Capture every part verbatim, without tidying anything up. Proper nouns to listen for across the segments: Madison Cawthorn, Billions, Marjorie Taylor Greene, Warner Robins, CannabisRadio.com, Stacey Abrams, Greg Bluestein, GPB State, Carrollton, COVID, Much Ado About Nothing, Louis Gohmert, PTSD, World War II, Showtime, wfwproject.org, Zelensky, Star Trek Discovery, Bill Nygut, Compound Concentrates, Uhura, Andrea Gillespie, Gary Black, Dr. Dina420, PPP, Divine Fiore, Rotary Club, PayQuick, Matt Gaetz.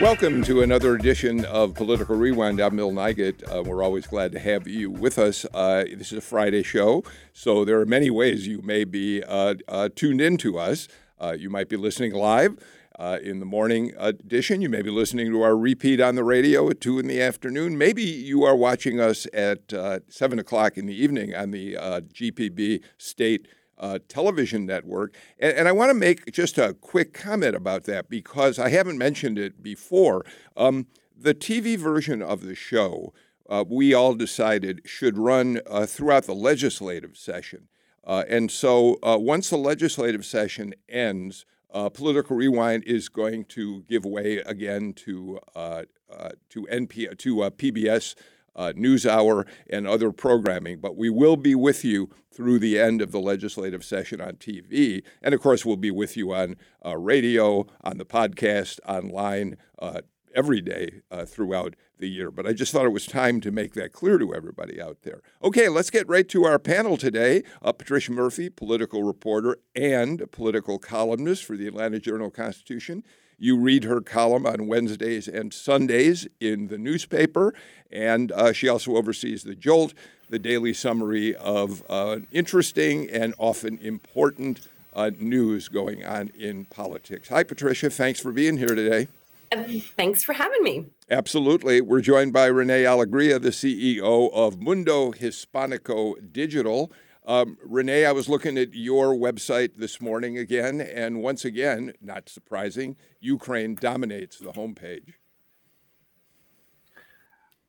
Welcome to another edition of Political Rewind. I'm Bill Nygut. Uh, we're always glad to have you with us. Uh, this is a Friday show, so there are many ways you may be uh, uh, tuned in to us. Uh, you might be listening live uh, in the morning edition. You may be listening to our repeat on the radio at two in the afternoon. Maybe you are watching us at uh, seven o'clock in the evening on the uh, G P B State Uh, television network. And, and I want to make just a quick comment about that because I haven't mentioned it before. Um, the T V version of the show, uh, we all decided, should run uh, throughout the legislative session. Uh, and so uh, once the legislative session ends, uh, Political Rewind is going to give way again to uh, uh, to N P R, to uh, P B S Uh, NewsHour, and other programming. But we will be with you through the end of the legislative session on T V. And, of course, we'll be with you on uh, radio, on the podcast, online, uh, every day uh, throughout the year. But I just thought it was time to make that clear to everybody out there. Okay, let's get right to our panel today. Uh, Patricia Murphy, political reporter and political columnist for the Atlanta Journal-Constitution. You read her column on Wednesdays and Sundays in the newspaper, and uh, she also oversees The Jolt, the daily summary of uh, interesting and often important uh, news going on in politics. Hi, Patricia. Thanks for being here today. Um, thanks for having me. Absolutely. We're joined by Renee Alegria, the C E O of Mundo Hispanico Digital. Um, Renee, I was looking at your website this morning again, and once again, not surprising, Ukraine dominates the homepage.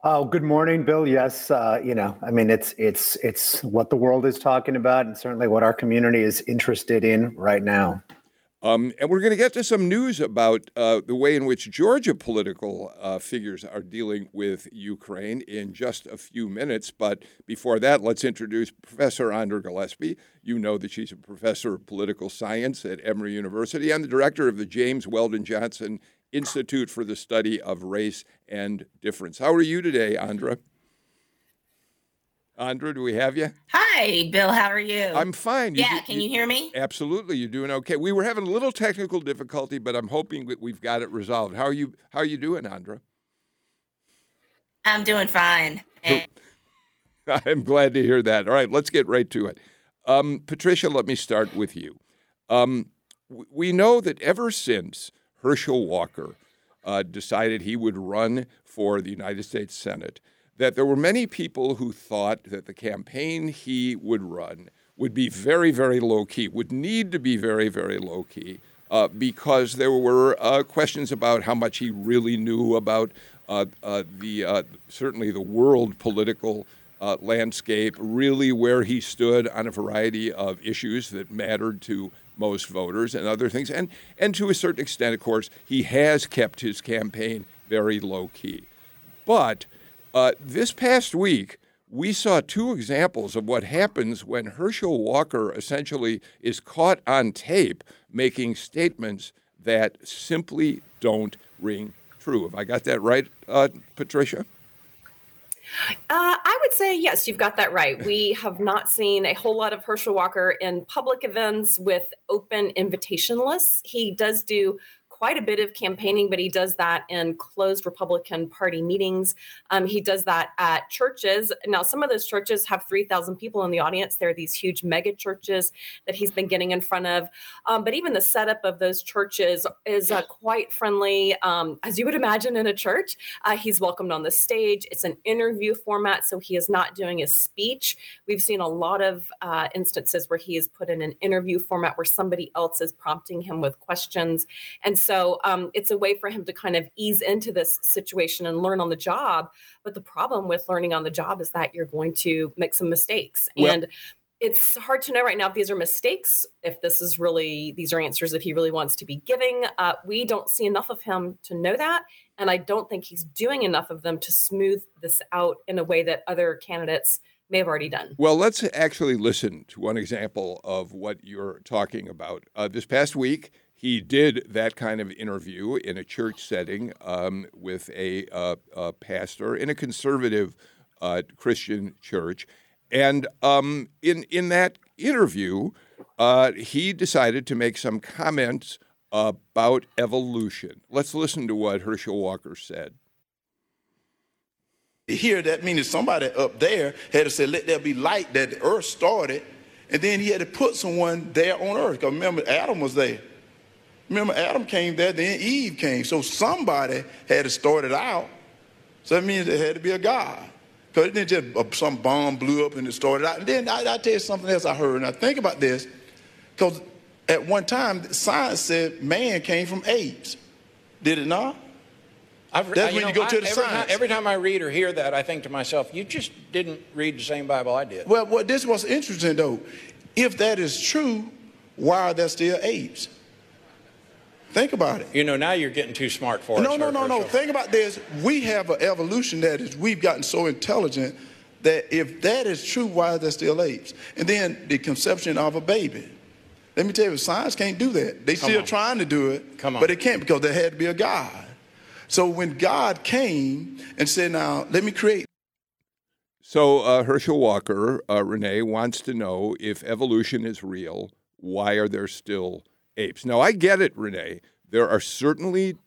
Oh, good morning, Bill. Yes, uh, you know, I mean, it's it's it's what the world is talking about, and certainly what our community is interested in right now. Um, and we're going to get to some news about uh, the way in which Georgia political uh, figures are dealing with Ukraine in just a few minutes. But before that, let's introduce Professor Andrea Gillespie. You know that she's a professor of political science at Emory University and the director of the James Weldon Johnson Institute for the Study of Race and Difference. How are you today, Andrea? Andrea, do we have you? Hi, Bill. How are you? I'm fine. You, yeah, you, can you hear me? Absolutely. You're doing okay. We were having a little technical difficulty, but I'm hoping that we've got it resolved. How are you? How are you doing, Andrea? I'm doing fine. And- I'm glad to hear that. All right, let's get right to it. Um, Patricia, let me start with you. Um, we know that ever since Herschel Walker uh, decided he would run for the United States Senate, that there were many people who thought that the campaign he would run would be very, very low-key, would need to be very, very low-key, uh, because there were uh, questions about how much he really knew about uh, uh, the uh, certainly the world political uh, landscape, really where he stood on a variety of issues that mattered to most voters and other things. And, and to a certain extent, of course, he has kept his campaign very low-key. But Uh, this past week, we saw two examples of what happens when Herschel Walker essentially is caught on tape making statements that simply don't ring true. Have I got that right, uh, Patricia? Uh, I would say, yes, you've got that right. We have not seen a whole lot of Herschel Walker in public events with open invitation lists. He does do quite a bit of campaigning, but he does that in closed Republican Party meetings. Um, he does that at churches. Now, some of those churches have three thousand people in the audience. There are these huge mega churches that he's been getting in front of. Um, but even the setup of those churches is uh, quite friendly, um, as you would imagine in a church. Uh, he's welcomed on the stage. It's an interview format, so he is not doing a speech. We've seen a lot of uh, instances where he is put in an interview format where somebody else is prompting him with questions. And so so um, it's a way for him to kind of ease into this situation and learn on the job. But the problem with learning on the job is that you're going to make some mistakes. Well, and it's hard to know right now if these are mistakes, if this is really, these are answers that he really wants to be giving. Uh, we don't see enough of him to know that. And I don't think he's doing enough of them to smooth this out in a way that other candidates may have already done. Well, let's actually listen to one example of what you're talking about. Uh, this past week, he did that kind of interview in a church setting um, with a, uh, a pastor in a conservative uh, Christian church. And um, in in that interview, uh, he decided to make some comments about evolution. Let's listen to what Herschel Walker said. Here, that means somebody up there had to say, let there be light, that the earth started, and then he had to put someone there on earth. Because remember, Adam was there. Remember, Adam came there, then Eve came. So somebody had to start it out. So that means there had to be a God. Because it didn't just, some bomb blew up and it started out. And then I, I tell you something else I heard, and I think about this, because at one time, science said man came from apes. Did it not? I've, That's I, when you know, go I, to the every science. Time, every time I read or hear that, I think to myself, you just didn't read the same Bible I did. Well, well this was interesting, though. If that is true, why are there still apes? Think about it. You know, now you're getting too smart for it. No, no, no, no. Think about this. We have an evolution that is, we've gotten so intelligent that if that is true, why are there still apes? And then the conception of a baby. Let me tell you, science can't do that. They Come still on. Trying to do it, Come on. But it can't because there had to be a God. So when God came and said, now, let me create. So uh, Herschel Walker, uh, Renee, wants to know if evolution is real, why are there still apes? Now, I get it, Renee. There are certainly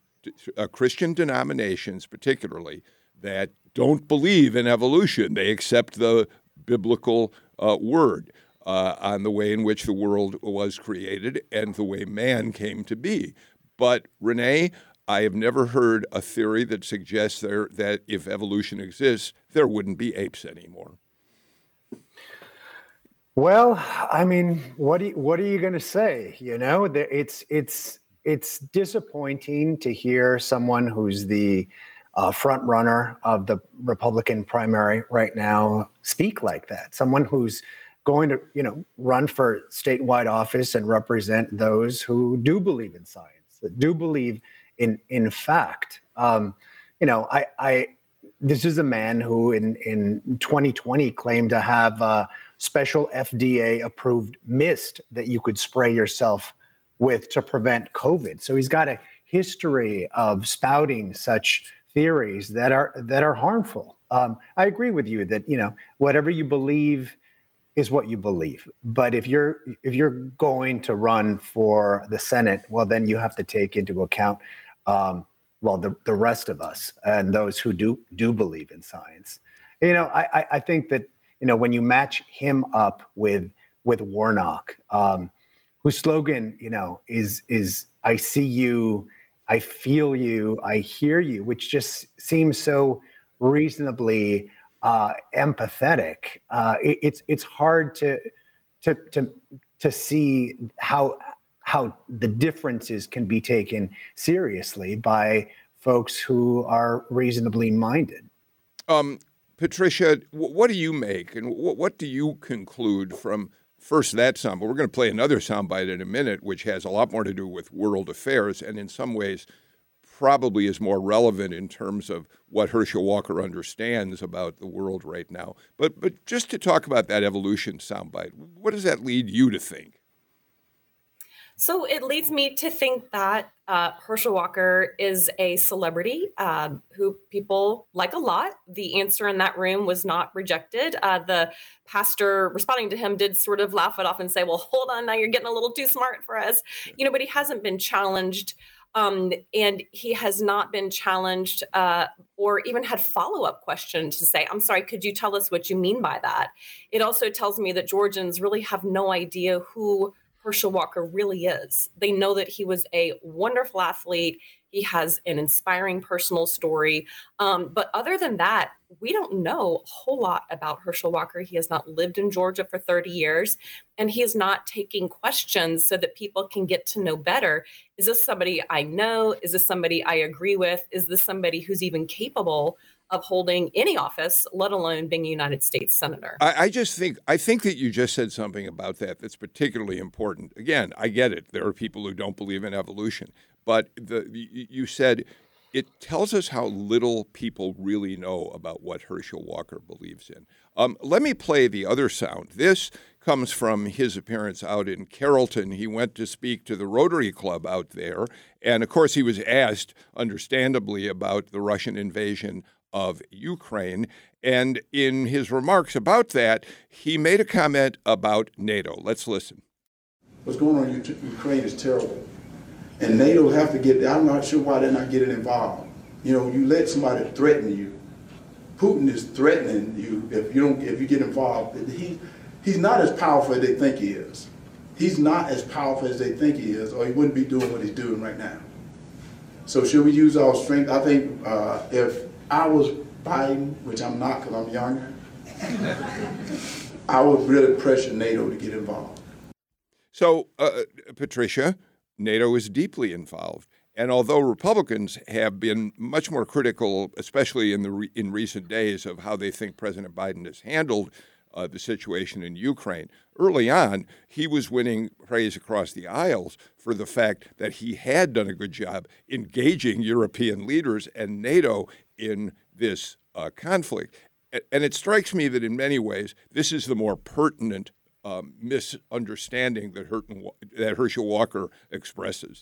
uh, Christian denominations, particularly, that don't believe in evolution. They accept the biblical uh, word uh, on the way in which the world was created and the way man came to be. But, Renee, I have never heard a theory that suggests there that if evolution exists, there wouldn't be apes anymore. Well, I mean, what do you, what are you going to say? You know, it's it's it's disappointing to hear someone who's the uh, front runner of the Republican primary right now speak like that. Someone who's going to, you know, run for statewide office and represent those who do believe in science, that do believe. In in fact, um, you know, I, I this is a man who in, in twenty twenty claimed to have a special F D A approved mist that you could spray yourself with to prevent COVID. So he's got a history of spouting such theories that are that are harmful. Um, I agree with you that, you know, whatever you believe is what you believe. But if you're if you're going to run for the Senate, well, then you have to take into account Um, well, the, the rest of us and those who do do believe in science. You know, I, I, I think that, you know, when you match him up with with Warnock, um, whose slogan, you know, is is I see you, I feel you, I hear you, which just seems so reasonably uh, empathetic. Uh, it, it's it's hard to to to to see how. how the differences can be taken seriously by folks who are reasonably minded. Um, Patricia, w- what do you make and w- what do you conclude from first that sound? But we're going to play another soundbite in a minute, which has a lot more to do with world affairs and in some ways probably is more relevant in terms of what Herschel Walker understands about the world right now. But, but just to talk about that evolution soundbite, what does that lead you to think? So it leads me to think that uh, Herschel Walker is a celebrity um, who people like a lot. The answer in that room was not rejected. Uh, the pastor responding to him did sort of laugh it off and say, well, hold on, now you're getting a little too smart for us. You know, but he hasn't been challenged. Um, and he has not been challenged uh, or even had follow-up questions to say, I'm sorry, could you tell us what you mean by that? It also tells me that Georgians really have no idea who Herschel Walker really is. They know that he was a wonderful athlete. He has an inspiring personal story. Um, but other than that, we don't know a whole lot about Herschel Walker. He has not lived in Georgia for thirty years, and he is not taking questions so that people can get to know better. Is this somebody I know? Is this somebody I agree with? Is this somebody who's even capable of holding any office, let alone being a United States senator? I, I just think I think that you just said something about that that's particularly important. Again, I get it. There are people who don't believe in evolution, but the, you said it tells us how little people really know about what Herschel Walker believes in. Um, let me play the other sound. This comes from his appearance out in Carrollton. He went to speak to the Rotary Club out there. And, of course, he was asked, understandably, about the Russian invasion of Ukraine. And in his remarks about that, he made a comment about NATO. Let's listen. What's going on in Ukraine is terrible. And NATO have to get, I'm not sure why they're not getting involved. You know, you let somebody threaten you. Putin is threatening you if you don't, if you get involved. He, he's not as powerful as they think he is. He's not as powerful as they think he is, or he wouldn't be doing what he's doing right now. So should we use our strength? I think uh, if I was Biden, which I'm not because I'm younger, I would really pressure NATO to get involved. So, uh, Patricia, NATO is deeply involved. And although Republicans have been much more critical, especially in the re- in recent days, of how they think President Biden has handled uh, the situation in Ukraine, early on, he was winning praise across the aisles for the fact that he had done a good job engaging European leaders and NATO in this uh, conflict. And it strikes me that in many ways, this is the more pertinent Um, misunderstanding that, Her- that Herschel Walker expresses.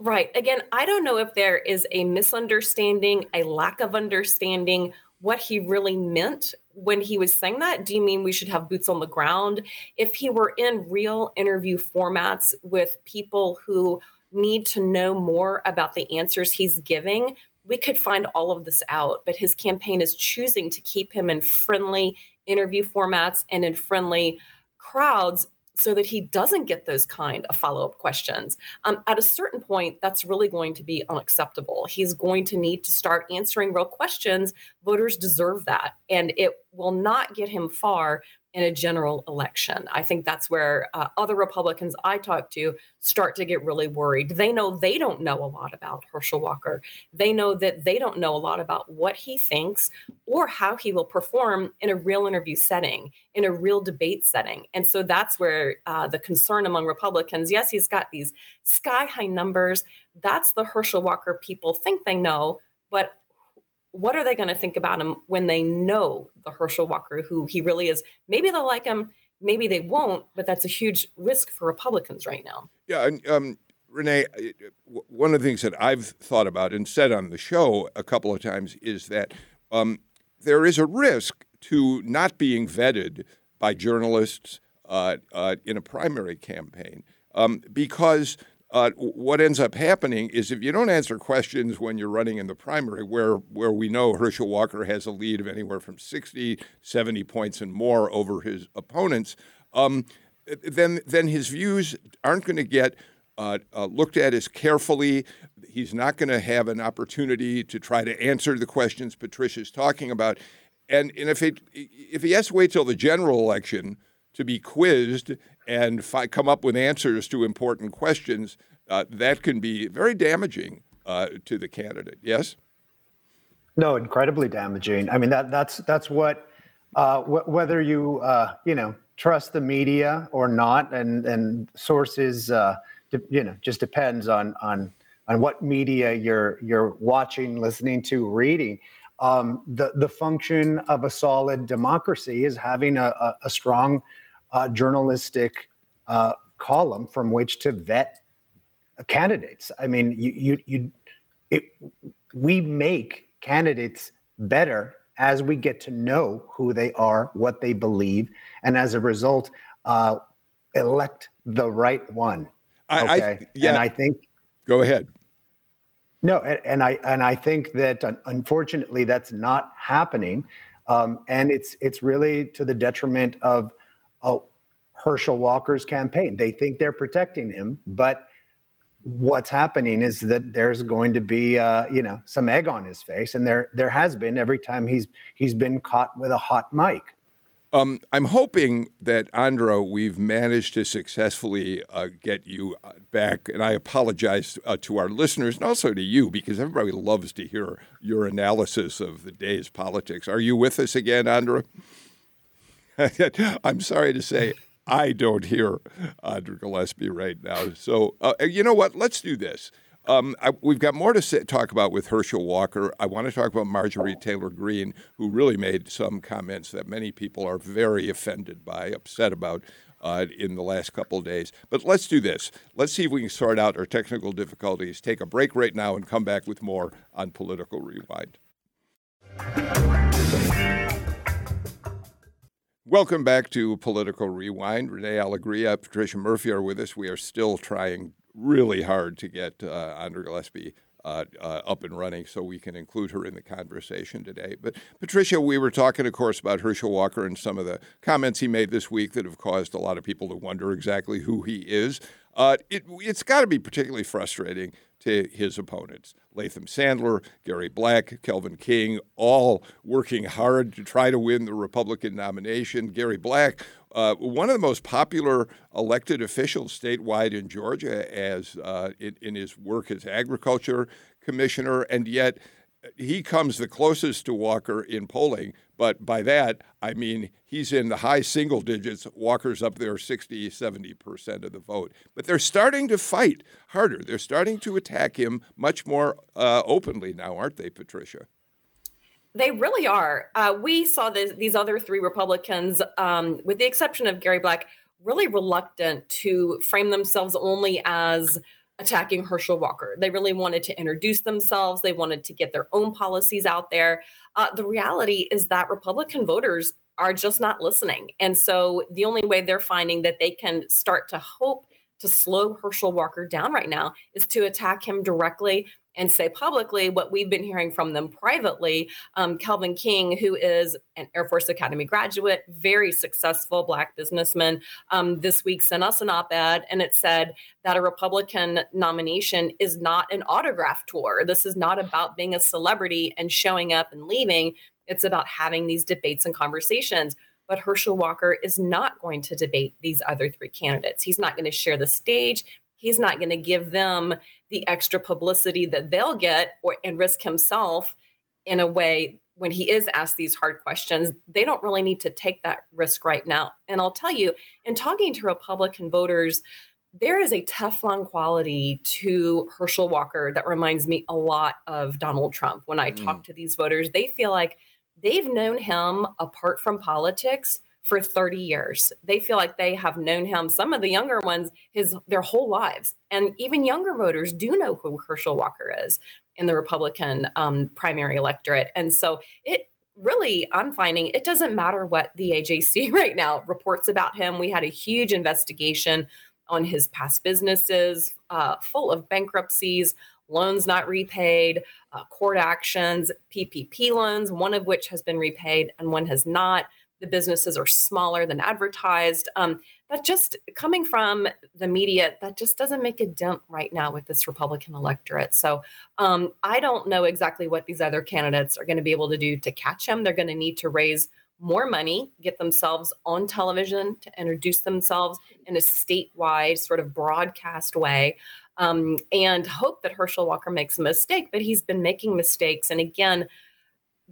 Right. Again, I don't know if there is a misunderstanding, a lack of understanding what he really meant when he was saying that. Do you mean we should have boots on the ground? If he were in real interview formats with people who need to know more about the answers he's giving, we could find all of this out. But his campaign is choosing to keep him in friendly interview formats and in friendly crowds so that he doesn't get those kind of follow-up questions. Um, at a certain point, that's really going to be unacceptable. He's going to need to start answering real questions. Voters deserve that, and it will not get him far in a general election. I think that's where uh, other Republicans I talk to start to get really worried. They know they don't know a lot about Herschel Walker. They know that they don't know a lot about what he thinks or how he will perform in a real interview setting, in a real debate setting. And so that's where uh, the concern among Republicans, yes, he's got these sky-high numbers. That's the Herschel Walker people think they know, but what are they going to think about him when they know the Herschel Walker, who he really is? Maybe they'll like him, maybe they won't, but that's a huge risk for Republicans right now. Yeah, and um, Renee, one of the things that I've thought about and said on the show a couple of times is that um, there is a risk to not being vetted by journalists uh, uh, in a primary campaign um, because Uh, what ends up happening is if you don't answer questions when you're running in the primary, where where we know Herschel Walker has a lead of anywhere from sixty, seventy points and more over his opponents, um, then then his views aren't going to get uh, uh, looked at as carefully. He's not going to have an opportunity to try to answer the questions Patricia's talking about. And, and if, it, if he has to wait till the general election to be quizzed and fi- come up with answers to important questions, uh, that can be very damaging uh, to the candidate. Yes? No, incredibly damaging. I mean, that that's that's what uh, wh- whether you uh, you know trust the media or not, and and sources uh, de- you know just depends on on on what media you're you're watching, listening to, reading. Um, the the function of a solid democracy is having a, a, a strong uh, journalistic uh, column from which to vet candidates. I mean, you you, you it, we make candidates better as we get to know who they are, what they believe, and as a result, uh, elect the right one. I, okay, I, yeah. And I think. Go ahead. No, and, and I and I think that unfortunately that's not happening, um, and it's it's really to the detriment of uh, Herschel Walker's campaign. They think they're protecting him, but what's happening is that there's going to be, uh, you know, some egg on his face. And there there has been every time he's he's been caught with a hot mic. Um, I'm hoping that, Andrea, we've managed to successfully uh, get you back. And I apologize uh, to our listeners and also to you, because everybody loves to hear your analysis of the day's politics. Are you with us again, Andrea? I'm sorry to say I don't hear Andrea Gillespie right now. So uh, you know what? Let's do this. Um, I, we've got more to sit, talk about with Herschel Walker. I want to talk about Marjorie Taylor Greene, who really made some comments that many people are very offended by, upset about uh, in the last couple of days. But let's do this. Let's see if we can sort out our technical difficulties, take a break right now, and come back with more on Political Rewind. Welcome back to Political Rewind. Renee Alegria, Patricia Murphy are with us. We are still trying really hard to get uh, Andrea Gillespie uh, uh, up and running so we can include her in the conversation today. But, Patricia, we were talking, of course, about Herschel Walker and some of the comments he made this week that have caused a lot of people to wonder exactly who he is. Uh, it, it's got to be particularly frustrating to his opponents, Latham Sandler, Gary Black, Kelvin King, all working hard to try to win the Republican nomination. Gary Black, uh, one of the most popular elected officials statewide in Georgia as uh, in, in his work as agriculture commissioner, and yet he comes the closest to Walker in polling. But by that, I mean he's in the high single digits. Walker's up there sixty, seventy percent of the vote. But they're starting to fight harder. They're starting to attack him much more uh, openly now, aren't they, Patricia? They really are. Uh, we saw this, these other three Republicans, um, with the exception of Gary Black, really reluctant to frame themselves only as attacking Herschel Walker. They really wanted to introduce themselves. They wanted to get their own policies out there. Uh, the reality is that Republican voters are just not listening. And so the only way they're finding that they can start to hope to slow Herschel Walker down right now is to attack him directly and say publicly what we've been hearing from them privately. Um, Kelvin King, who is an Air Force Academy graduate, very successful Black businessman, um, this week sent us an op-ed, and it said that a Republican nomination is not an autograph tour. This is not about being a celebrity and showing up and leaving. It's about having these debates and conversations. But Herschel Walker is not going to debate these other three candidates. He's not going to share the stage. He's not going to give them the extra publicity that they'll get, or and risk himself in a way when he is asked these hard questions. They don't really need to take that risk right now. And I'll tell you, in talking to Republican voters, there is a Teflon quality to Herschel Walker that reminds me a lot of Donald Trump. When I mm. talk to these voters, they feel like they've known him apart from politics for thirty years. They feel like they have known him, some of the younger ones, his their whole lives. And even younger voters do know who Herschel Walker is in the Republican um, primary electorate. And so it really, I'm finding, it doesn't matter what the A J C right now reports about him. We had a huge investigation on his past businesses, uh, full of bankruptcies, loans not repaid, uh, court actions, P P P loans, one of which has been repaid and one has not. The businesses are smaller than advertised. Um, that just coming from the media, that just doesn't make a dent right now with this Republican electorate. So um, I don't know exactly what these other candidates are going to be able to do to catch him. They're going to need to raise more money, get themselves on television to introduce themselves in a statewide sort of broadcast way, um, and hope that Herschel Walker makes a mistake. But he's been making mistakes. And again,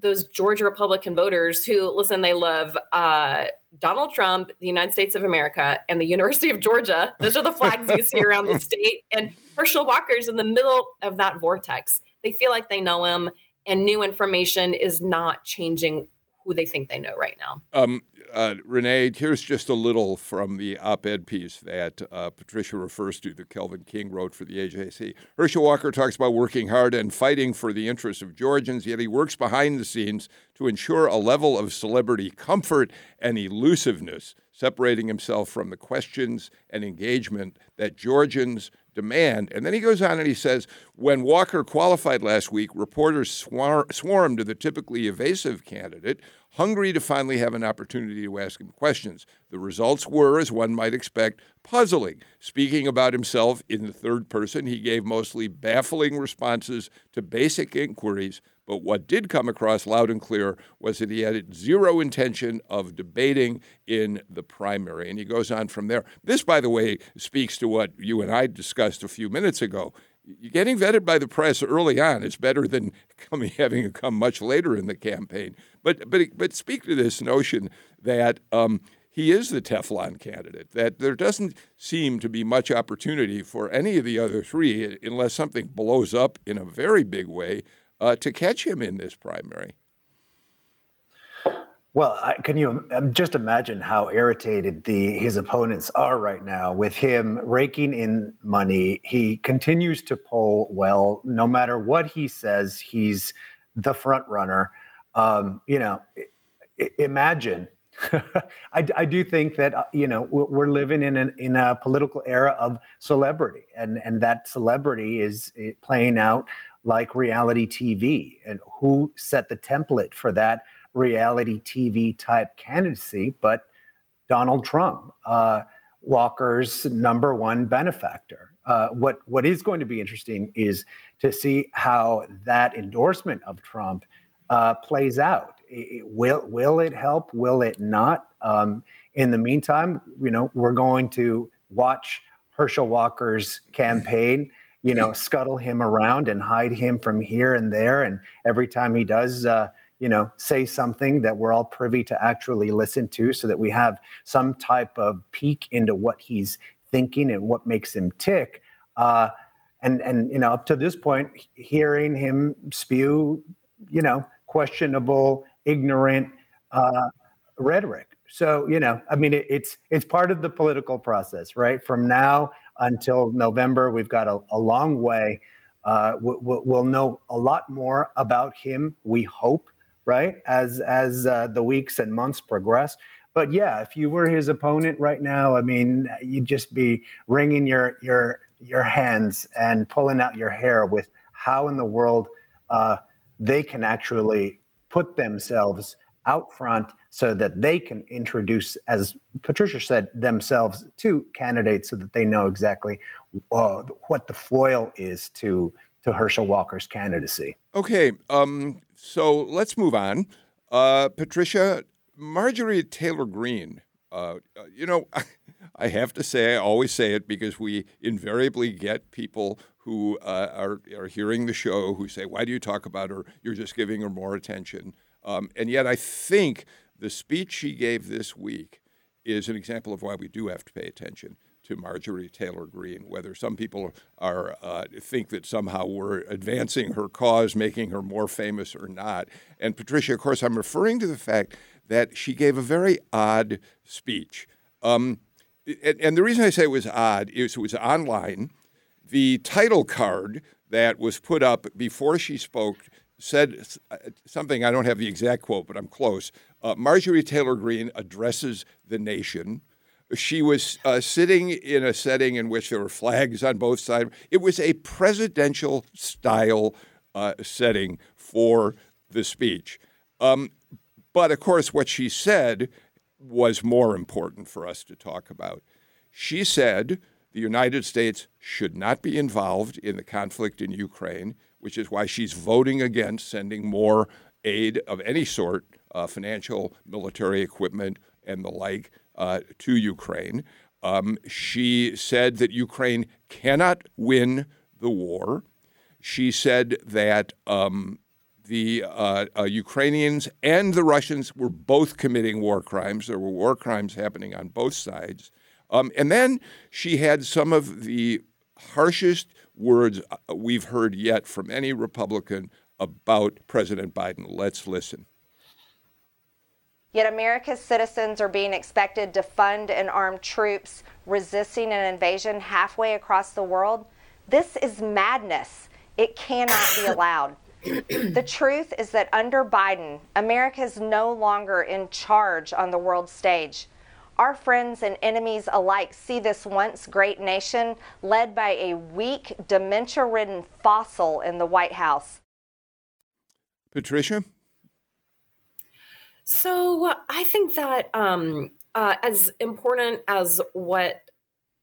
those Georgia Republican voters who, listen, they love uh, Donald Trump, the United States of America, and the University of Georgia. Those are the flags you see around the state. And Herschel Walker's in the middle of that vortex. They feel like they know him, and new information is not changing who they think they know right now. Um, uh, Renee, here's just a little from the op-ed piece that uh, Patricia refers to that Kelvin King wrote for the A J C. Herschel Walker talks about working hard and fighting for the interests of Georgians, yet he works behind the scenes to ensure a level of celebrity comfort and elusiveness, separating himself from the questions and engagement that Georgians, demand. And then he goes on and he says, when Walker qualified last week, reporters swar- swarmed to the typically evasive candidate, hungry to finally have an opportunity to ask him questions. The results were, as one might expect, puzzling. Speaking about himself in the third person, he gave mostly baffling responses to basic inquiries. But what did come across loud and clear was that he had zero intention of debating in the primary. And he goes on from there. This, by the way, speaks to what you and I discussed a few minutes ago. Getting vetted by the press early on is better than coming, having it come much later in the campaign. But but but speak to this notion that um, he is the Teflon candidate, that there doesn't seem to be much opportunity for any of the other three, unless something blows up in a very big way, Uh, to catch him in this primary. Well, I, can you um, just imagine how irritated the his opponents are right now with him raking in money? He continues to poll well. No matter what he says, he's the front runner. Um, you know, I- imagine. I, I do think that, uh, you know, we're living in an, in a political era of celebrity, and, and that celebrity is playing out like reality T V, and who set the template for that reality T V type candidacy but Donald Trump, uh, Walker's number one benefactor. Uh, what what is going to be interesting is to see how that endorsement of Trump uh, plays out. It, it will will it help? Will it not? Um, in the meantime, you know, we're going to watch Herschel Walker's campaign, you know, scuttle him around and hide him from here and there. And every time he does, uh, you know, say something that we're all privy to actually listen to, so that we have some type of peek into what he's thinking and what makes him tick. Uh, and, and, you know, up to this point, hearing him spew, you know, questionable, ignorant uh, rhetoric. So, you know, I mean, it, it's it's part of the political process, right? From now until November, we've got a, a long way. Uh, we'll, we'll know a lot more about him, we hope, right, as as uh, the weeks and months progress. But yeah, if you were his opponent right now, I mean, you'd just be wringing your your your hands and pulling out your hair with how in the world uh, they can actually put themselves out front so that they can introduce, as Patricia said, themselves to candidates so that they know exactly uh, what the foil is to to Herschel Walker's candidacy. Okay, um, so let's move on. Uh, Patricia, Marjorie Taylor Greene, uh, you know, I have to say, I always say it because we invariably get people who uh, are, are hearing the show who say, why do you talk about her? You're just giving her more attention. Um, and yet I think the speech she gave this week is an example of why we do have to pay attention to Marjorie Taylor Greene, whether some people are uh, think that somehow we're advancing her cause, making her more famous or not. And Patricia, of course, I'm referring to the fact that she gave a very odd speech. Um, and, and the reason I say it was odd is it was online. The title card that was put up before she spoke said something, I don't have the exact quote, but I'm close. Uh, Marjorie Taylor Greene addresses the nation. She was uh, sitting in a setting in which there were flags on both sides. It was a presidential style uh, setting for the speech. Um, but of course, what she said was more important for us to talk about. She said the United States should not be involved in the conflict in Ukraine, which is why she's voting against sending more aid of any sort, uh, financial, military equipment, and the like, uh, to Ukraine. Um, she said that Ukraine cannot win the war. She said that um, the uh, uh, Ukrainians and the Russians were both committing war crimes. There were war crimes happening on both sides. Um, and then she had some of the harshest words we've heard yet from any Republican about President Biden. Let's listen. Yet America's citizens are being expected to fund and arm troops resisting an invasion halfway across the world. This is madness. It cannot be allowed. The truth is that under Biden, America is no longer in charge on the world stage. Our friends and enemies alike see this once great nation led by a weak, dementia-ridden fossil in the White House. Patricia? So I think that um, uh, as important as what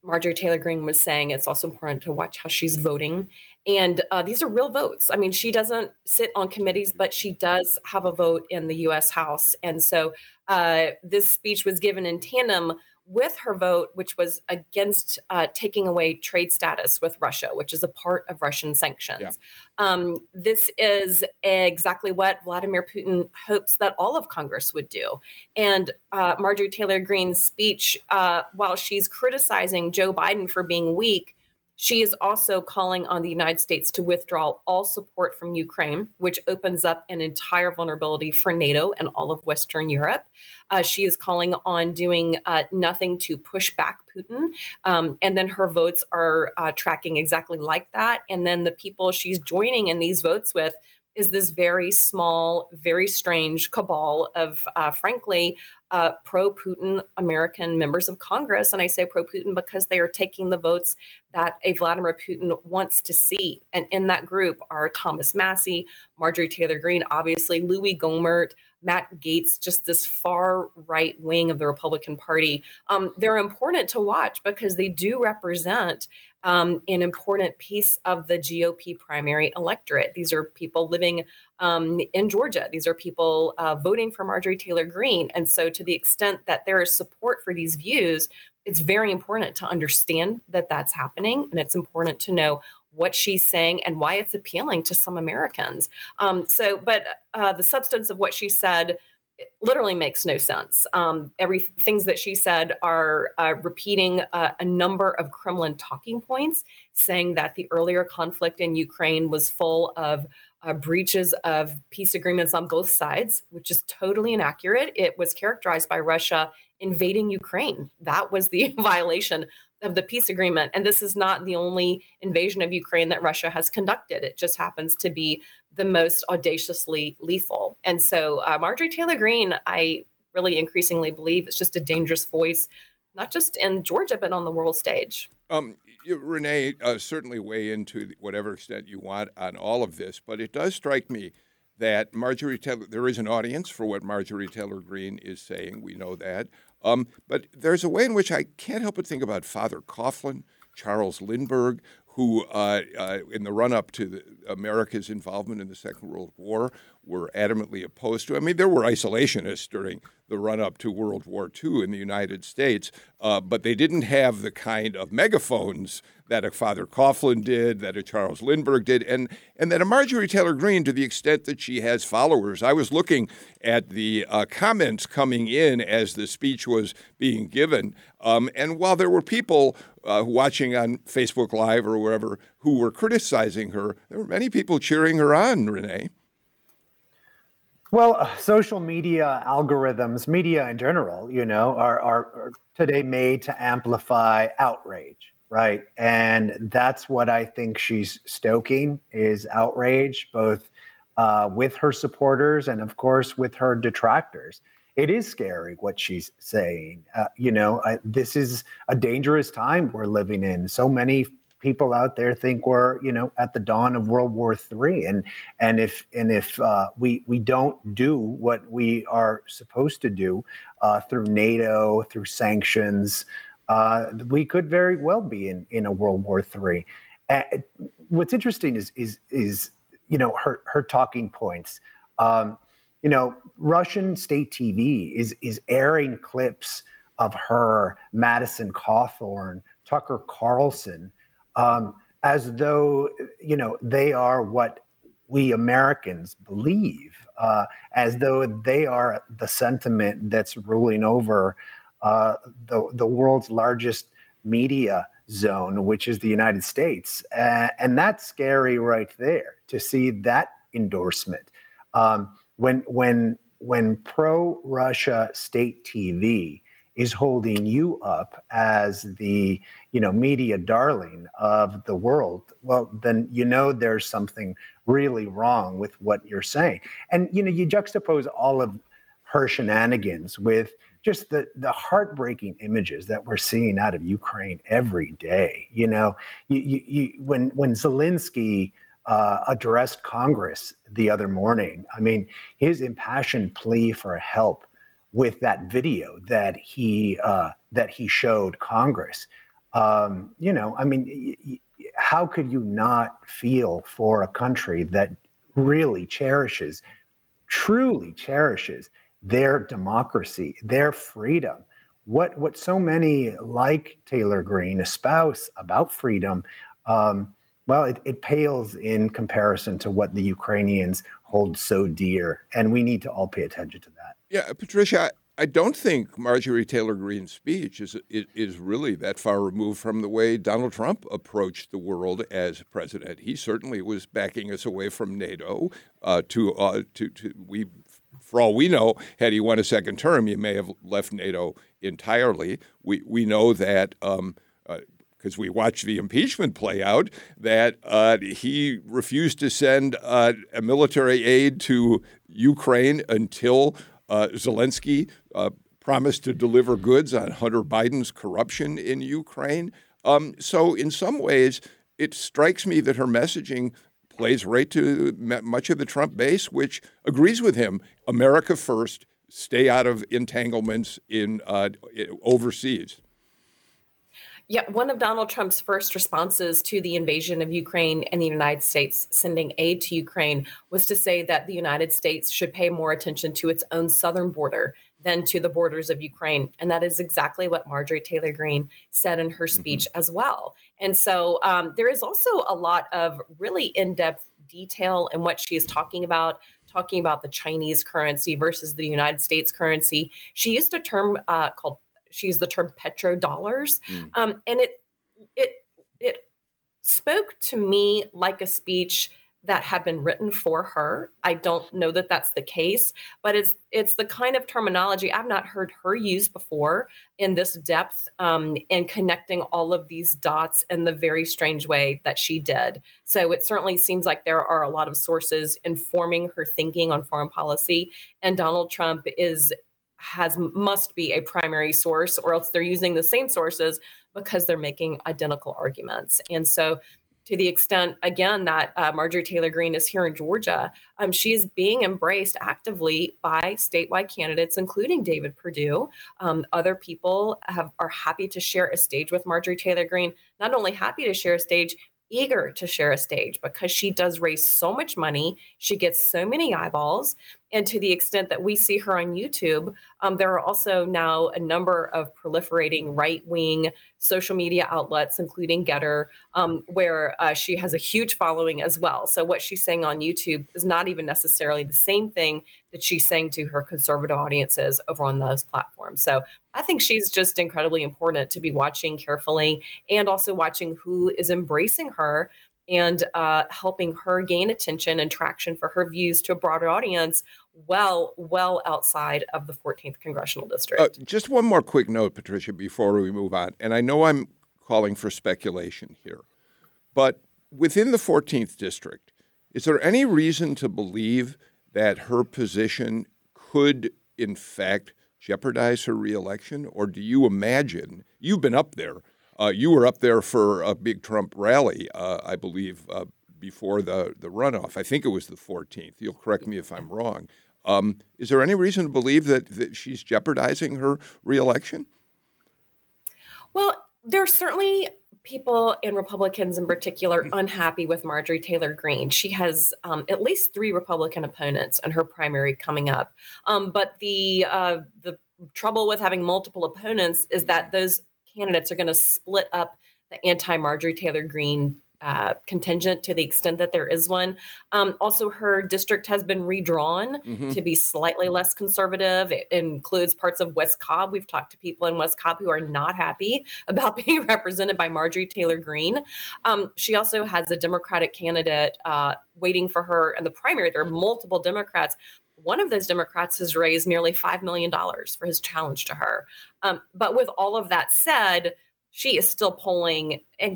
Marjorie Taylor Greene was saying, it's also important to watch how she's voting. And uh, these are real votes. I mean, she doesn't sit on committees, but she does have a vote in the U S House. And so uh, this speech was given in tandem with her vote, which was against uh, taking away trade status with Russia, which is a part of Russian sanctions. Yeah. Um, this is exactly what Vladimir Putin hopes that all of Congress would do. And uh, Marjorie Taylor Greene's speech, uh, while she's criticizing Joe Biden for being weak, she is also calling on the United States to withdraw all support from Ukraine, which opens up an entire vulnerability for NATO and all of Western Europe. Uh, she is calling on doing uh, nothing to push back Putin. Um, and then her votes are uh, tracking exactly like that. And then the people she's joining in these votes with is this very small, very strange cabal of, uh, frankly, uh, pro-Putin American members of Congress. And I say pro-Putin because they are taking the votes that a Vladimir Putin wants to see. And in that group are Thomas Massie, Marjorie Taylor Greene, obviously, Louis Gohmert, Matt Gaetz, just this far right wing of the Republican Party. Um, they're important to watch because they do represent um, an important piece of the G O P primary electorate. These are people living um, in Georgia. These are people uh, voting for Marjorie Taylor Greene. And so to the extent that there is support for these views, it's very important to understand that that's happening. And it's important to know what she's saying and why it's appealing to some Americans. Um, so, but uh, the substance of what she said literally makes no sense. Um, every things that she said are uh, repeating uh, a number of Kremlin talking points, saying that the earlier conflict in Ukraine was full of uh, breaches of peace agreements on both sides, which is totally inaccurate. It was characterized by Russia invading Ukraine. That was the violation of the peace agreement. And this is not the only invasion of Ukraine that Russia has conducted. It just happens to be the most audaciously lethal. And so uh, Marjorie Taylor Greene, I really increasingly believe, is just a dangerous voice, not just in Georgia, but on the world stage. Um, you, Renee, uh, certainly weigh into whatever extent you want on all of this, but it does strike me that Marjorie Taylor, there is an audience for what Marjorie Taylor Greene is saying. We know that. Um, but there's a way in which I can't help but think about Father Coughlin, Charles Lindbergh, who uh, uh, in the run-up to the, America's involvement in the Second World War were adamantly opposed to. I mean, there were isolationists during the run-up to World War Two in the United States, uh, but they didn't have the kind of megaphones that a Father Coughlin did, that a Charles Lindbergh did, and, and that a Marjorie Taylor Greene, to the extent that she has followers. I was looking at the uh, comments coming in as the speech was being given, um, and while there were people Uh, watching on Facebook Live or wherever, who were criticizing her, there were many people cheering her on, Renee. Well, uh, social media algorithms, media in general, you know, are, are, are today made to amplify outrage, right? And that's what I think she's stoking, is outrage, both uh, with her supporters and, of course, with her detractors. It is scary what she's saying. Uh, you know, I, this is a dangerous time we're living in. So many people out there think we're, you know, at the dawn of World War Three, and and if and if uh, we we don't do what we are supposed to do uh, through NATO, through sanctions, uh, we could very well be in, in a World War Three. Uh, what's interesting is is is you know her her talking points. Um, You know, Russian state T V is is airing clips of her, Madison Cawthorn, Tucker Carlson, um, as though, you know, they are what we Americans believe, uh, as though they are the sentiment that's ruling over uh, the, the world's largest media zone, which is the United States. Uh, and that's scary right there, to see that endorsement. Um, When when when pro-Russia state T V is holding you up as the, you know, media darling of the world, well, then you know there's something really wrong with what you're saying. And, you know, you juxtapose all of her shenanigans with just the the heartbreaking images that we're seeing out of Ukraine every day. You know, you, you, you, when when Zelensky uh, addressed Congress the other morning, I mean, his impassioned plea for help with that video that he uh, that he showed Congress. Um, you know, I mean, y- y- how could you not feel for a country that really cherishes, truly cherishes their democracy, their freedom? What what so many like Taylor Greene espouse about freedom, um, well, it, it pales in comparison to what the Ukrainians hold so dear, and we need to all pay attention to that. Yeah, Patricia, I, I don't think Marjorie Taylor Greene's speech is, is is really that far removed from the way Donald Trump approached the world as president. He certainly was backing us away from NATO. Uh, to uh, to to we. For all we know, had he won a second term, he may have left NATO entirely. We we know that um, uh, because we watched the impeachment play out, that uh, he refused to send uh, a military aid to Ukraine until uh, Zelensky uh, promised to deliver goods on Hunter Biden's corruption in Ukraine. Um, so in some ways, it strikes me that her messaging plays right to much of the Trump base, which agrees with him. America first, stay out of entanglements in uh, overseas. Yeah, one of Donald Trump's first responses to the invasion of Ukraine and the United States sending aid to Ukraine was to say that the United States should pay more attention to its own southern border than to the borders of Ukraine. And that is exactly what Marjorie Taylor Greene said in her speech mm-hmm. as well. And so um, there is also a lot of really in-depth detail in what she is talking about, talking about the Chinese currency versus the United States currency. She used a term uh, called, she used the term petrodollars. Mm. Um, and it, it, it spoke to me like a speech that had been written for her. I don't know that that's the case, but it's it's the kind of terminology I've not heard her use before in this depth um, and connecting all of these dots in the very strange way that she did. So it certainly seems like there are a lot of sources informing her thinking on foreign policy, and Donald Trump is has must be a primary source, or else they're using the same sources because they're making identical arguments. And so to the extent, again, that uh, Marjorie Taylor Greene is here in Georgia, um, she is being embraced actively by statewide candidates, including David Perdue. Um, other people have, are happy to share a stage with Marjorie Taylor Greene, not only happy to share a stage, eager to share a stage, because she does raise so much money. She gets so many eyeballs. And to the extent that we see her on YouTube, um, there are also now a number of proliferating right-wing social media outlets, including Getter, um, where uh, she has a huge following as well. So what she's saying on YouTube is not even necessarily the same thing that she's saying to her conservative audiences over on those platforms. So I think she's just incredibly important to be watching carefully, and also watching who is embracing her and uh, helping her gain attention and traction for her views to a broader audience well, well outside of the fourteenth Congressional District. Uh, just one more quick note, Patricia, before we move on. And I know I'm calling for speculation here, but within the fourteenth District, is there any reason to believe that her position could, in fact, jeopardize her reelection? Or do you imagine, you've been up there, Uh, you were up there for a big Trump rally, uh, I believe, uh, before the, the runoff. I think it was the fourteenth. You'll correct me if I'm wrong. Um, is there any reason to believe that, that she's jeopardizing her reelection? Well, there's certainly people, and Republicans in particular, unhappy with Marjorie Taylor Greene. She has um, at least three Republican opponents in her primary coming up. Um, but the uh, the trouble with having multiple opponents is that those candidates are going to split up the anti-Marjorie Taylor Greene uh, contingent to the extent that there is one. Um, also, her district has been redrawn mm-hmm. to be slightly less conservative. It includes parts of West Cobb. We've talked to people in West Cobb who are not happy about being represented by Marjorie Taylor Greene. Um, she also has a Democratic candidate uh, waiting for her in the primary. There are multiple Democrats. One of those Democrats has raised nearly five million dollars for his challenge to her. Um, but with all of that said, she is still polling, and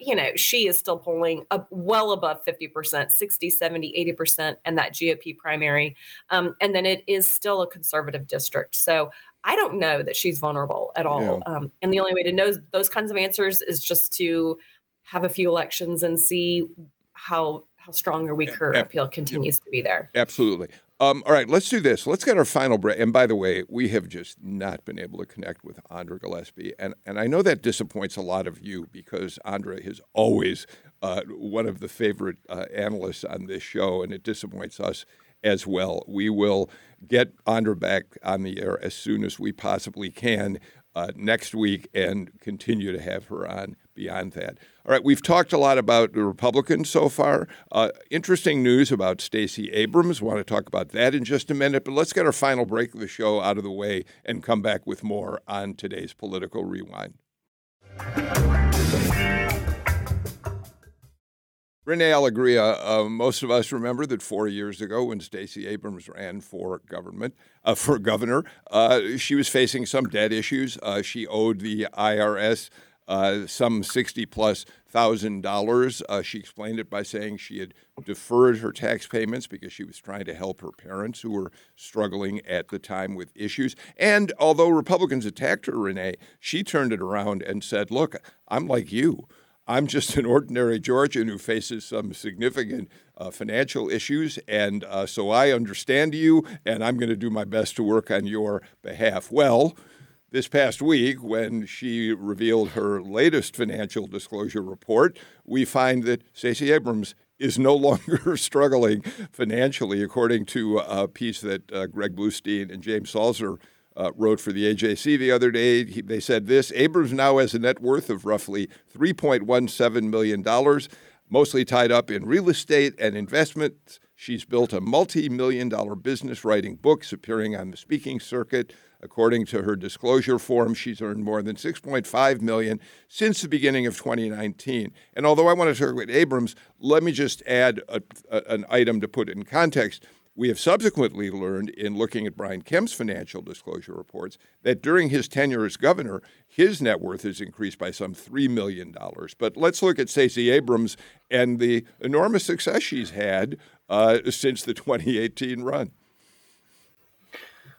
you know, she is still polling up well above fifty percent, sixty, seventy, eighty percent in that G O P primary. Um, and then it is still a conservative district. So I don't know that she's vulnerable at all. Yeah. Um, and the only way to know those kinds of answers is just to have a few elections and see how how strong or weak her a- appeal continues a- to be there. Absolutely. Um, all right, let's do this. Let's get our final break. And by the way, we have just not been able to connect with Andrea Gillespie. And and I know that disappoints a lot of you because Andrea is always uh, one of the favorite uh, analysts on this show, and it disappoints us as well. We will get Andrea back on the air as soon as we possibly can uh, next week and continue to have her on beyond that. All right, we've talked a lot about the Republicans so far. Uh, interesting news about Stacey Abrams. We want to talk about that in just a minute, but let's get our final break of the show out of the way and come back with more on today's Political Rewind. Renee Alegria, uh, most of us remember that four years ago when Stacey Abrams ran for government, uh, for governor, uh, she was facing some debt issues. Uh, she owed the I R S Uh, some sixty plus thousand dollars. Uh, she explained it by saying she had deferred her tax payments because she was trying to help her parents who were struggling at the time with issues. And although Republicans attacked her, Renee, she turned it around and said, look, I'm like you. I'm just an ordinary Georgian who faces some significant uh, financial issues, and uh, so I understand you, and I'm going to do my best to work on your behalf. Well, this past week, when she revealed her latest financial disclosure report, we find that Stacey Abrams is no longer struggling financially, according to a piece that uh, Greg Bluestein and James Salzer uh, wrote for the A J C the other day. He, they said this: Abrams now has a net worth of roughly three point one seven million dollars, mostly tied up in real estate and investments. She's built a multi-million dollar business writing books, appearing on the speaking circuit. According to her disclosure form, she's earned more than six point five million dollars since the beginning of twenty nineteen. And although I want to talk about Abrams, let me just add a, a, an item to put it in context. We have subsequently learned in looking at Brian Kemp's financial disclosure reports that during his tenure as governor, his net worth has increased by some three million dollars. But let's look at Stacey Abrams and the enormous success she's had uh, since the twenty eighteen run.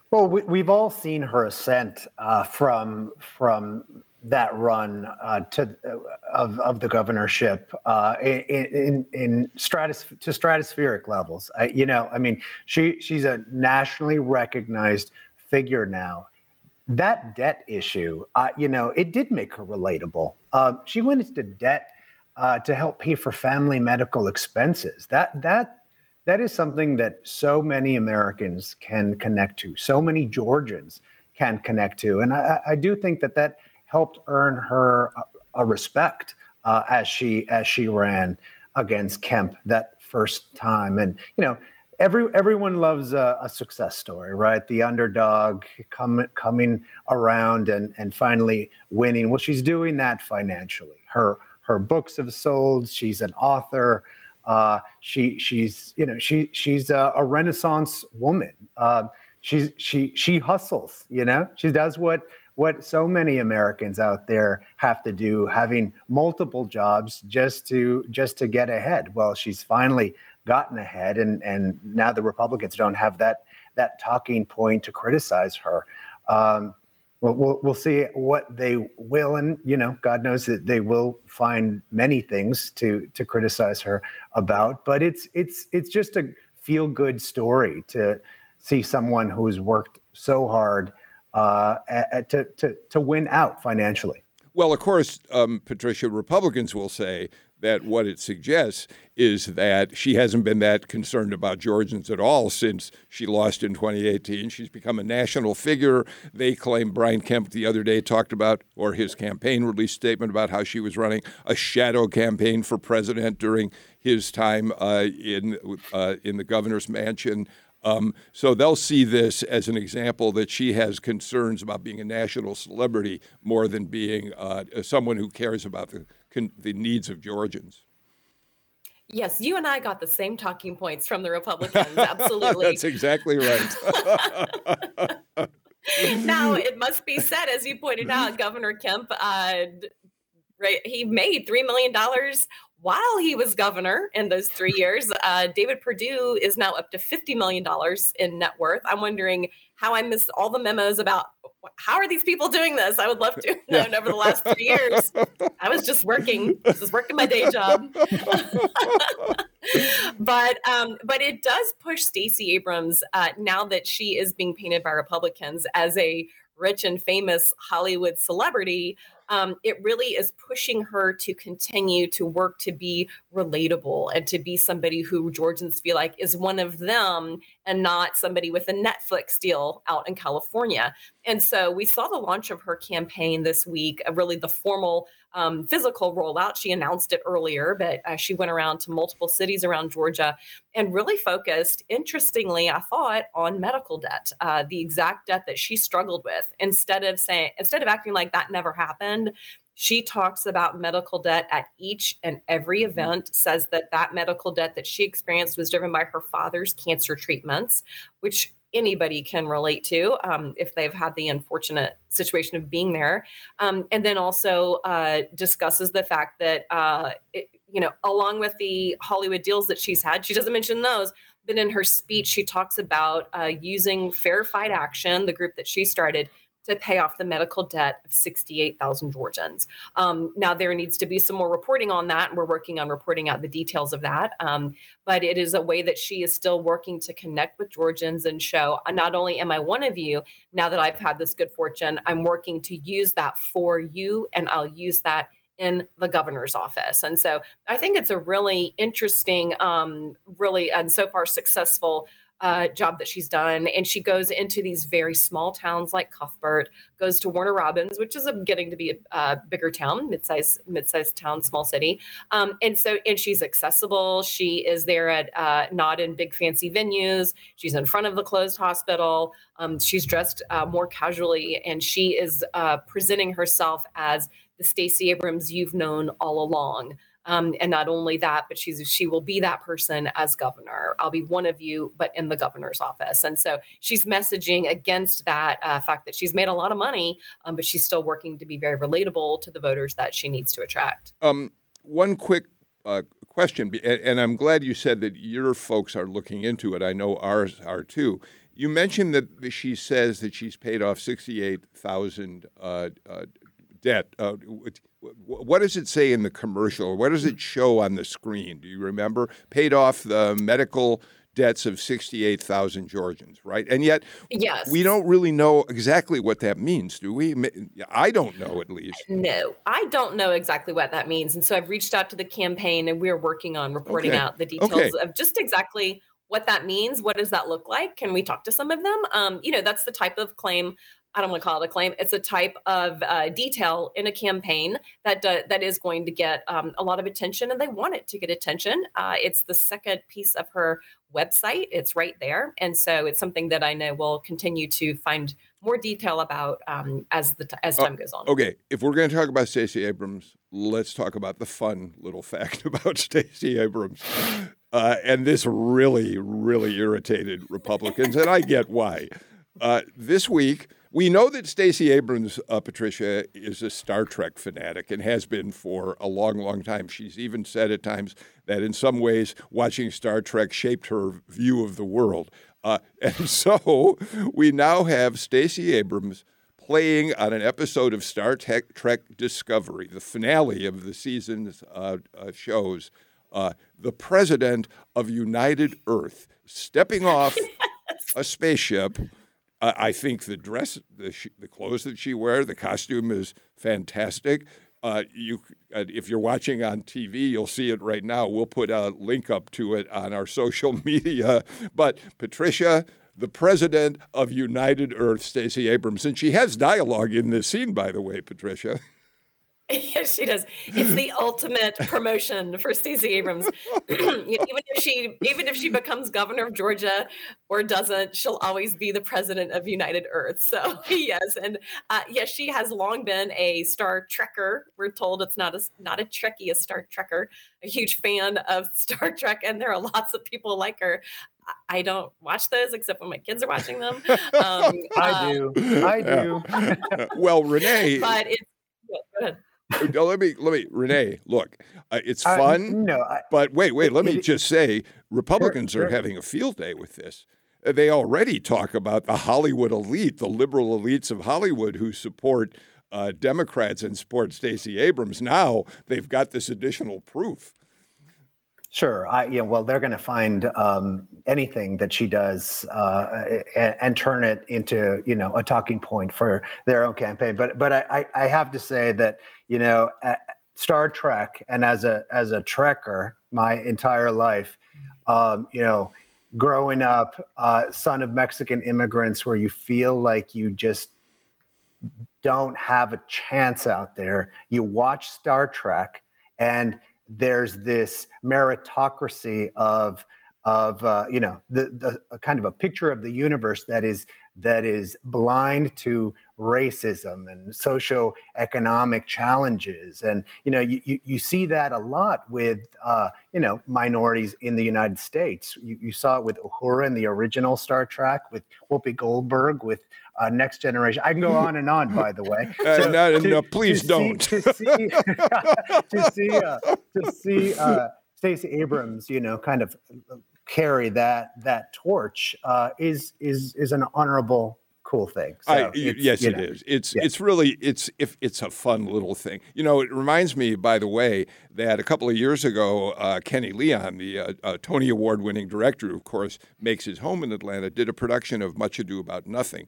Well, we, we've all seen her ascent uh, from from that run uh, to uh, of of the governorship uh, in in, in stratos- to stratospheric levels. I, you know, I mean, she she's a nationally recognized figure now. That debt issue, uh, you know, it did make her relatable. Uh, she went into debt uh, to help pay for family medical expenses. That that. That is something that so many Americans can connect to, so many Georgians can connect to. And I, I do think that that helped earn her a, a respect uh, as she as she ran against Kemp that first time. And, you know, every everyone loves a, a success story, right? The underdog come, coming around and, and finally winning. Well, she's doing that financially. Her, her books have sold. She's an author. Uh, she she's you know she she's a, a Renaissance woman. Uh, she's she she hustles. You know, she does what what so many Americans out there have to do, having multiple jobs just to just to get ahead. Well, she's finally gotten ahead, and and now the Republicans don't have that that talking point to criticize her. Um, We'll, we'll we'll see what they will, and you know, God knows that they will find many things to to criticize her about. But it's it's it's just a feel-good story to see someone who has worked so hard uh, at, to to to win out financially. Well, of course, um, Patricia, Republicans will say that what it suggests is that she hasn't been that concerned about Georgians at all since she lost in twenty eighteen. She's become a national figure. They claim Brian Kemp the other day talked about, or his campaign release statement about how she was running a shadow campaign for president during his time uh, in uh, in the governor's mansion. Um, so they'll see this as an example that she has concerns about being a national celebrity more than being uh, someone who cares about the the needs of Georgians. Yes, you and I got the same talking points from the Republicans. Absolutely. That's exactly right. Now, it must be said, as you pointed out, Governor Kemp, uh, right, he made three million dollars while he was governor in those three years. Uh, David Perdue is now up to fifty million dollars in net worth. I'm wondering how I missed all the memos about how are these people doing this? I would love to know. Yeah. Over the last three years, I was just working, just working my day job. But um, but it does push Stacey Abrams uh, now that she is being painted by Republicans as a rich and famous Hollywood celebrity. Um, it really is pushing her to continue to work to be relatable and to be somebody who Georgians feel like is one of them and not somebody with a Netflix deal out in California. And so we saw the launch of her campaign this week, uh, really the formal um, physical rollout. She announced it earlier, but uh, she went around to multiple cities around Georgia and really focused, interestingly, I thought, on medical debt, uh, the exact debt that she struggled with. Instead of saying, instead of acting like that never happened, she talks about medical debt at each and every event, says that that medical debt that she experienced was driven by her father's cancer treatments, which anybody can relate to um, if they've had the unfortunate situation of being there. Um, and then also uh, discusses the fact that, uh, it, you know, along with the Hollywood deals that she's had, she doesn't mention those, but in her speech, she talks about uh, using Fair Fight Action, the group that she started, to pay off the medical debt of sixty-eight thousand Georgians. Um, now, there needs to be some more reporting on that, and we're working on reporting out the details of that. Um, but it is a way that she is still working to connect with Georgians and show, not only am I one of you, now that I've had this good fortune, I'm working to use that for you, and I'll use that in the governor's office. And so I think it's a really interesting, um, really, and so far successful Uh, job that she's done. And she goes into these very small towns like Cuthbert, goes to Warner Robins, which is getting to be a uh, bigger town, mid-sized, mid-sized town, small city. Um, and so, and she's accessible. She is there at uh, not in big fancy venues. She's in front of the closed hospital. Um, she's dressed uh, more casually, and she is uh, presenting herself as the Stacey Abrams you've known all along. Um, and not only that, but she's she will be that person as governor. I'll be one of you, but in the governor's office. And so she's messaging against that uh, fact that she's made a lot of money, um, but she's still working to be very relatable to the voters that she needs to attract. Um, one quick uh, question, and I'm glad you said that your folks are looking into it. I know ours are too. You mentioned that she says that she's paid off sixty-eight thousand uh, uh debt. Uh, what does it say in the commercial? What does it show on the screen? Do you remember? Paid off the medical debts of sixty-eight thousand Georgians, right? And yet, yes, we don't really know exactly what that means, do we? I don't know, at least. No, I don't know exactly what that means. And so I've reached out to the campaign, and we're working on reporting okay. out the details okay. of just exactly what that means. What does that look like? Can we talk to some of them? Um, you know, that's the type of claim. I don't want to call it a claim. It's a type of uh, detail in a campaign that do, that is going to get um, a lot of attention, and they want it to get attention. Uh, it's the second piece of her website. It's right there. And so it's something that I know we'll continue to find more detail about um, as the t- as time uh, goes on. Okay. If we're going to talk about Stacey Abrams, let's talk about the fun little fact about Stacey Abrams. Uh, and this really, really irritated Republicans, and I get why. Uh, this week, we know that Stacey Abrams, uh, Patricia, is a Star Trek fanatic and has been for a long, long time. She's even said at times that in some ways watching Star Trek shaped her view of the world. Uh, and so we now have Stacey Abrams playing on an episode of Star Trek Discovery, the finale of the season's uh, uh, shows, uh, the president of United Earth, stepping off a spaceship. Uh, I think the dress, the, sh- the clothes that she wears, the costume is fantastic. Uh, you, uh, if you're watching on T V, you'll see it right now. We'll put a link up to it on our social media. But Patricia, the president of United Earth, Stacey Abrams, and she has dialogue in this scene, by the way, Patricia. Yes, she does. It's the ultimate promotion for Stacey Abrams. even if she, even if she becomes governor of Georgia or doesn't, she'll always be the president of United Earth. So yes, and uh, yes, she has long been a Star Trekker. We're told it's not a not a Trekkie, a Star Trekker. A huge fan of Star Trek, and there are lots of people like her. I don't watch those except when my kids are watching them. Um, I do. Uh, I do. Well, Renee, but it's. Go ahead. let me, let me, Renee, look, uh, it's fun, uh, no, I, but wait, wait, let me just say, Republicans sure, sure. are having a field day with this. They already talk about the Hollywood elite, the liberal elites of Hollywood who support uh, Democrats and support Stacey Abrams. Now they've got this additional proof. Sure. I, yeah, well, they're going to find um, anything that she does uh, and, and turn it into, you know, a talking point for their own campaign. But but I, I have to say that, you know, Star Trek, and as a as a Trekker my entire life, um, you know, growing up, uh, son of Mexican immigrants, where you feel like you just don't have a chance out there. You watch Star Trek and there's this meritocracy of, of uh, you know, the, the a kind of a picture of the universe that is that is blind to racism and socioeconomic challenges. And, you know, you, you, you see that a lot with, uh, you know, minorities in the United States. You, you saw it with Uhura in the original Star Trek, with Whoopi Goldberg, with Uh, Next Generation. I can go on and on, by the way. So uh, no, to, no, please to don't. See, to see, to see, uh, to see uh, Stacey Abrams, you know, kind of carry that that torch uh, is is is an honorable, cool thing. So I, yes, you know, it is. It's yeah. it's really it's if it's a fun little thing. You know, it reminds me, by the way, that a couple of years ago, uh, Kenny Leon, the uh, uh, Tony Award-winning director, who, of course, makes his home in Atlanta, did a production of Much Ado About Nothing.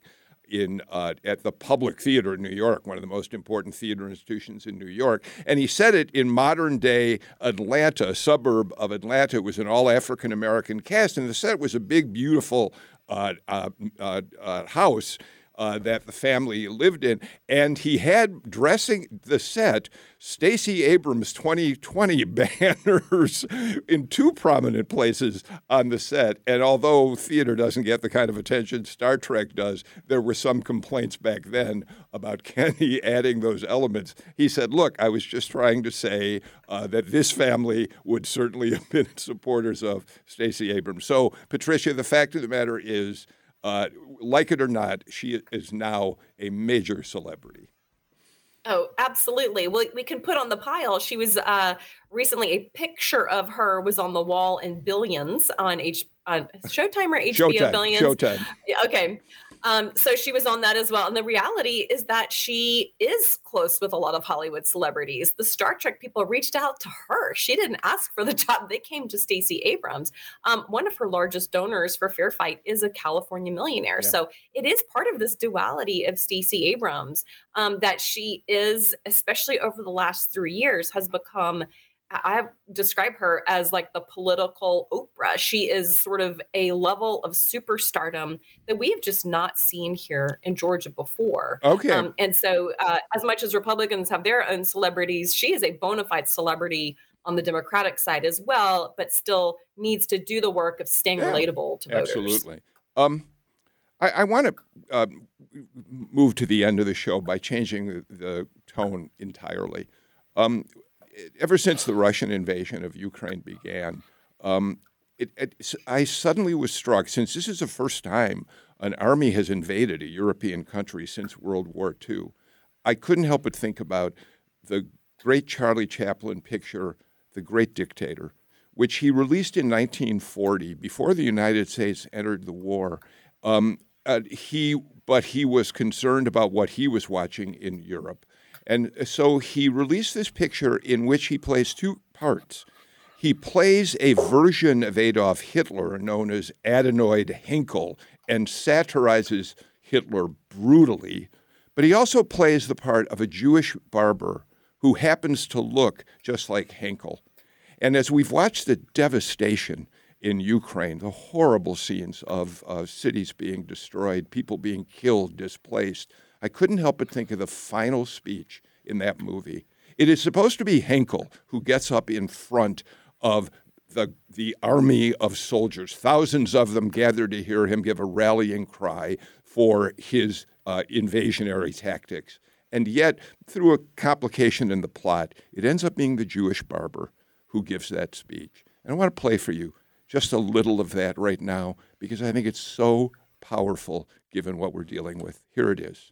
In uh, at the Public Theater in New York, one of the most important theater institutions in New York. And he set it in modern-day Atlanta, a suburb of Atlanta. It was an all-African-American cast, and the set was a big, beautiful uh, uh, uh, uh, house uh, that the family lived in. And he had, dressing the set, Stacey Abrams twenty twenty banners in two prominent places on the set. And although theater doesn't get the kind of attention Star Trek does, there were some complaints back then about Kenny adding those elements. He said, look, I was just trying to say uh, that this family would certainly have been supporters of Stacey Abrams. So, Patricia, the fact of the matter is, uh, like it or not, she is now a major celebrity. Oh, absolutely. Well, we can put on the pile. She was uh, recently, a picture of her was on the wall in Billions on H on Showtime or H B O Showtime, Billions. Showtime. Yeah, okay. Um, so she was on that as well. And the reality is that she is close with a lot of Hollywood celebrities. The Star Trek people reached out to her. She didn't ask for the job. They came to Stacey Abrams. Um, one of her largest donors for Fair Fight is a California millionaire. Yeah. So it is part of this duality of Stacey Abrams um, that she is, especially over the last three years, has become, I describe her as like the political Oprah. She is sort of a level of superstardom that we have just not seen here in Georgia before. Okay. Um, and so uh, as much as Republicans have their own celebrities, she is a bona fide celebrity on the Democratic side as well, but still needs to do the work of staying yeah, relatable to voters. Absolutely. Um, I, I want to uh, move to the end of the show by changing the, the tone entirely. Um Ever since the Russian invasion of Ukraine began, um, it, it, I suddenly was struck, since this is the first time an army has invaded a European country since World War Two, I couldn't help but think about the great Charlie Chaplin picture, The Great Dictator, which he released in nineteen forty, before the United States entered the war. Um, uh, he, but he was concerned about what he was watching in Europe. And so he released this picture in which he plays two parts. He plays a version of Adolf Hitler known as Adenoid Henkel and satirizes Hitler brutally. But he also plays the part of a Jewish barber who happens to look just like Henkel. And as we've watched the devastation in Ukraine, the horrible scenes of uh, cities being destroyed, people being killed, displaced, I couldn't help but think of the final speech in that movie. It is supposed to be Henkel who gets up in front of the the army of soldiers, thousands of them gathered to hear him give a rallying cry for his uh, invasionary tactics. And yet, through a complication in the plot, it ends up being the Jewish barber who gives that speech. And I want to play for you just a little of that right now, because I think it's so powerful given what we're dealing with. Here it is.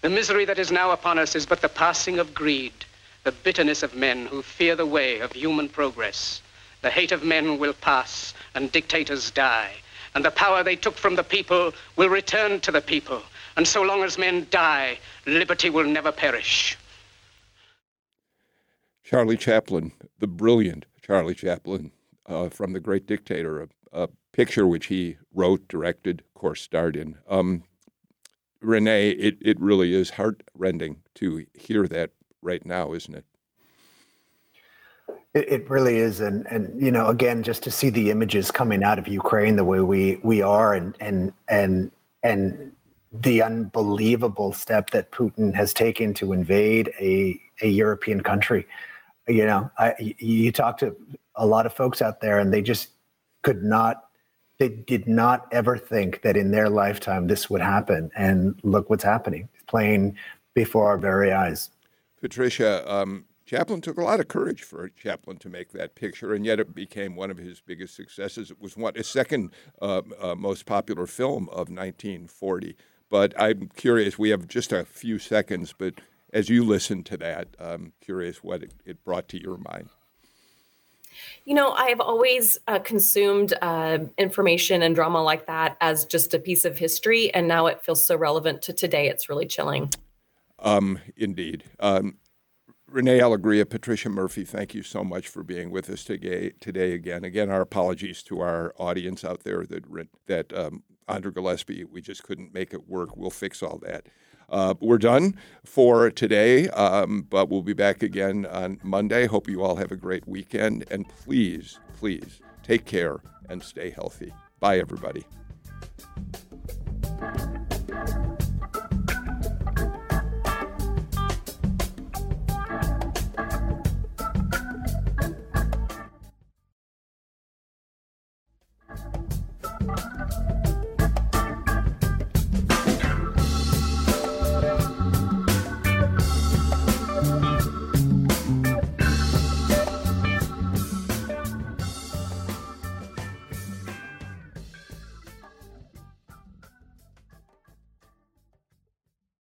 The misery that is now upon us is but the passing of greed, the bitterness of men who fear the way of human progress. The hate of men will pass, and dictators die, and the power they took from the people will return to the people. And so long as men die, liberty will never perish. Charlie Chaplin, the brilliant Charlie Chaplin, uh, from The Great Dictator, a, a picture which he wrote, directed, of course, starred in. Um, Renee, it, it really is heartrending to hear that right now, isn't it? It, it really is. And, and, you know, again, just to see the images coming out of Ukraine the way we, we are and and and and the unbelievable step that Putin has taken to invade a, a European country. You know, I, you talk to a lot of folks out there and they just could not, they did not ever think that in their lifetime this would happen. And look what's happening. It's playing before our very eyes. Patricia, um, Chaplin took a lot of courage for Chaplin to make that picture, and yet it became one of his biggest successes. It was one, his second uh, uh, most popular film of nineteen forty. But I'm curious, we have just a few seconds, but as you listen to that, I'm curious what it, it brought to your mind. You know, I've always uh, consumed uh, information and drama like that as just a piece of history, and now it feels so relevant to today. It's really chilling. Um, indeed. Um, Renee Alegria, Patricia Murphy, thank you so much for being with us today, today again. Again, our apologies to our audience out there that, that um, Andrea Gillespie, we just couldn't make it work. We'll fix all that. Uh, we're done for today, um, but we'll be back again on Monday. Hope you all have a great weekend. And please, please take care and stay healthy. Bye, everybody. Thank you.